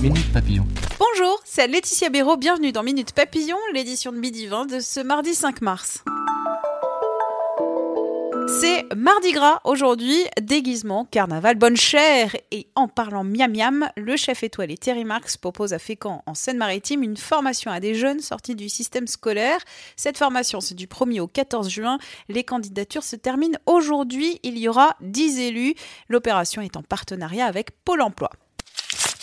Minute Papillon. Bonjour, c'est Laetitia Béraud, bienvenue dans Minute Papillon, l'édition de midi 20 de ce mardi 5 mars. C'est Mardi Gras aujourd'hui, déguisement, carnaval, bonne chère. Et en parlant miam miam, le chef étoilé Thierry Marx propose à Fécamp en Seine-Maritime une formation à des jeunes sortis du système scolaire. Cette formation, c'est du 1er au 14 juin. Les candidatures se terminent aujourd'hui. Il y aura 10 élus. L'opération est en partenariat avec Pôle emploi.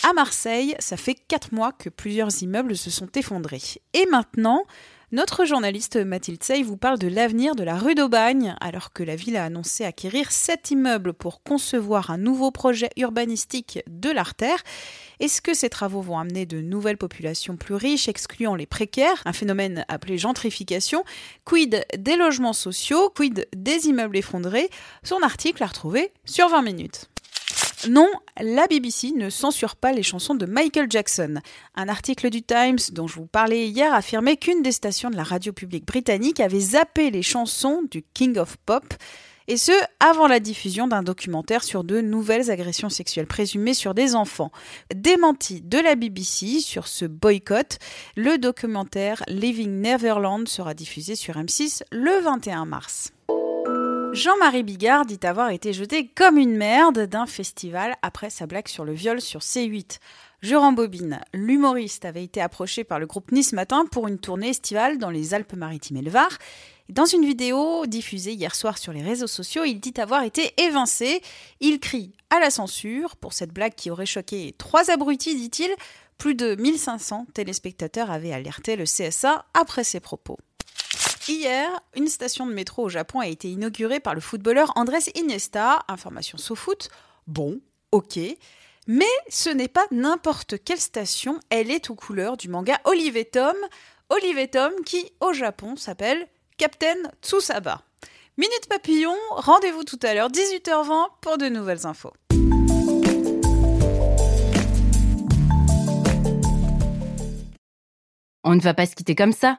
À Marseille, ça fait 4 mois que plusieurs immeubles se sont effondrés. Et maintenant, notre journaliste Mathilde Sey vous parle de l'avenir de la rue d'Aubagne, alors que la ville a annoncé acquérir 7 immeubles pour concevoir un nouveau projet urbanistique de l'artère. Est-ce que ces travaux vont amener de nouvelles populations plus riches, excluant les précaires, un phénomène appelé gentrification? Quid des logements sociaux? Quid des immeubles effondrés? Son article à retrouver sur 20 minutes. Non, la BBC ne censure pas les chansons de Michael Jackson. Un article du Times dont je vous parlais hier affirmait qu'une des stations de la radio publique britannique avait zappé les chansons du King of Pop, et ce, avant la diffusion d'un documentaire sur de nouvelles agressions sexuelles présumées sur des enfants. Démenti de la BBC sur ce boycott, le documentaire Living Neverland sera diffusé sur M6 le 21 mars. Jean-Marie Bigard dit avoir été jeté comme une merde d'un festival après sa blague sur le viol sur C8. Je rembobine. L'humoriste avait été approché par le groupe Nice Matin pour une tournée estivale dans les Alpes-Maritimes et le Var. Dans une vidéo diffusée hier soir sur les réseaux sociaux, il dit avoir été évincé. Il crie à la censure pour cette blague qui aurait choqué 3 abrutis, dit-il. Plus de 1500 téléspectateurs avaient alerté le CSA après ses propos. Hier, une station de métro au Japon a été inaugurée par le footballeur Andrés Iniesta, information Sofoot. Bon, ok, mais ce n'est pas n'importe quelle station, elle est aux couleurs du manga Olive et Tom qui, au Japon, s'appelle Captain Tsubasa. Minute Papillon, rendez-vous tout à l'heure, 18h20, pour de nouvelles infos. On ne va pas se quitter comme ça.